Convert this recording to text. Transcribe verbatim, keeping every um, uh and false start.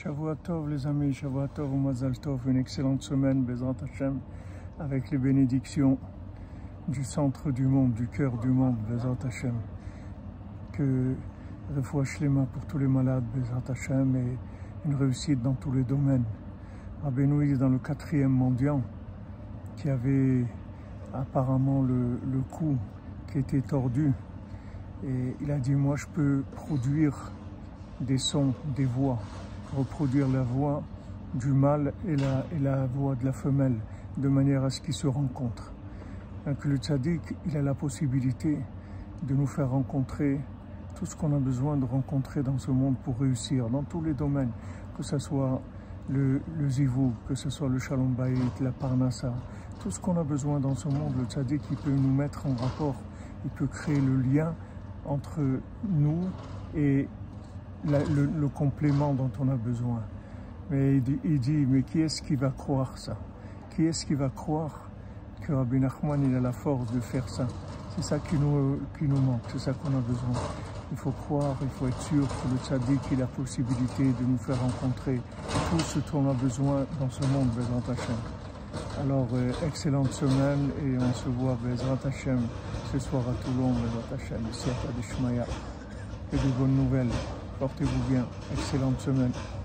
Shavua Tov les amis, Shavua Tov, Mazal Tov, une excellente semaine, Bezrat Hashem, avec les bénédictions du centre du monde, du cœur du monde, Bezrat Hashem. Que Refoua Shlema pour tous les malades, Bezrat Hashem, et une réussite dans tous les domaines. Abenoui dans le quatrième mendiant, qui avait apparemment le, le cou qui était tordu, et il a dit, moi je peux produire des sons, des voix, reproduire la voix du mâle et la, et la voix de la femelle, de manière à ce qu'ils se rencontrent. Que le tzaddik, il a la possibilité de nous faire rencontrer tout ce qu'on a besoin de rencontrer dans ce monde pour réussir, dans tous les domaines, que ce soit le, le zivou, que ce soit le shalom bayit, la parnassa, tout ce qu'on a besoin dans ce monde, le tzaddik, il peut nous mettre en rapport, il peut créer le lien entre nous et La, le, le complément dont on a besoin. Mais il dit, il dit mais qui est-ce qui va croire ça? Qui est-ce qui va croire que Rabbi Nachman il a la force de faire ça? C'est ça qui nous, qui nous manque, c'est ça qu'on a besoin. Il faut croire, il faut être sûr que le tzaddik il a la possibilité de nous faire rencontrer tout ce qu'on a besoin dans ce monde, Bezrat Hashem. Alors, euh, excellente semaine et on se voit, Bezrat Hashem, ce soir à Toulon, Bezrat Hashem, ici à Kadeshmaya. Et de bonnes nouvelles. Portez-vous bien, excellente semaine.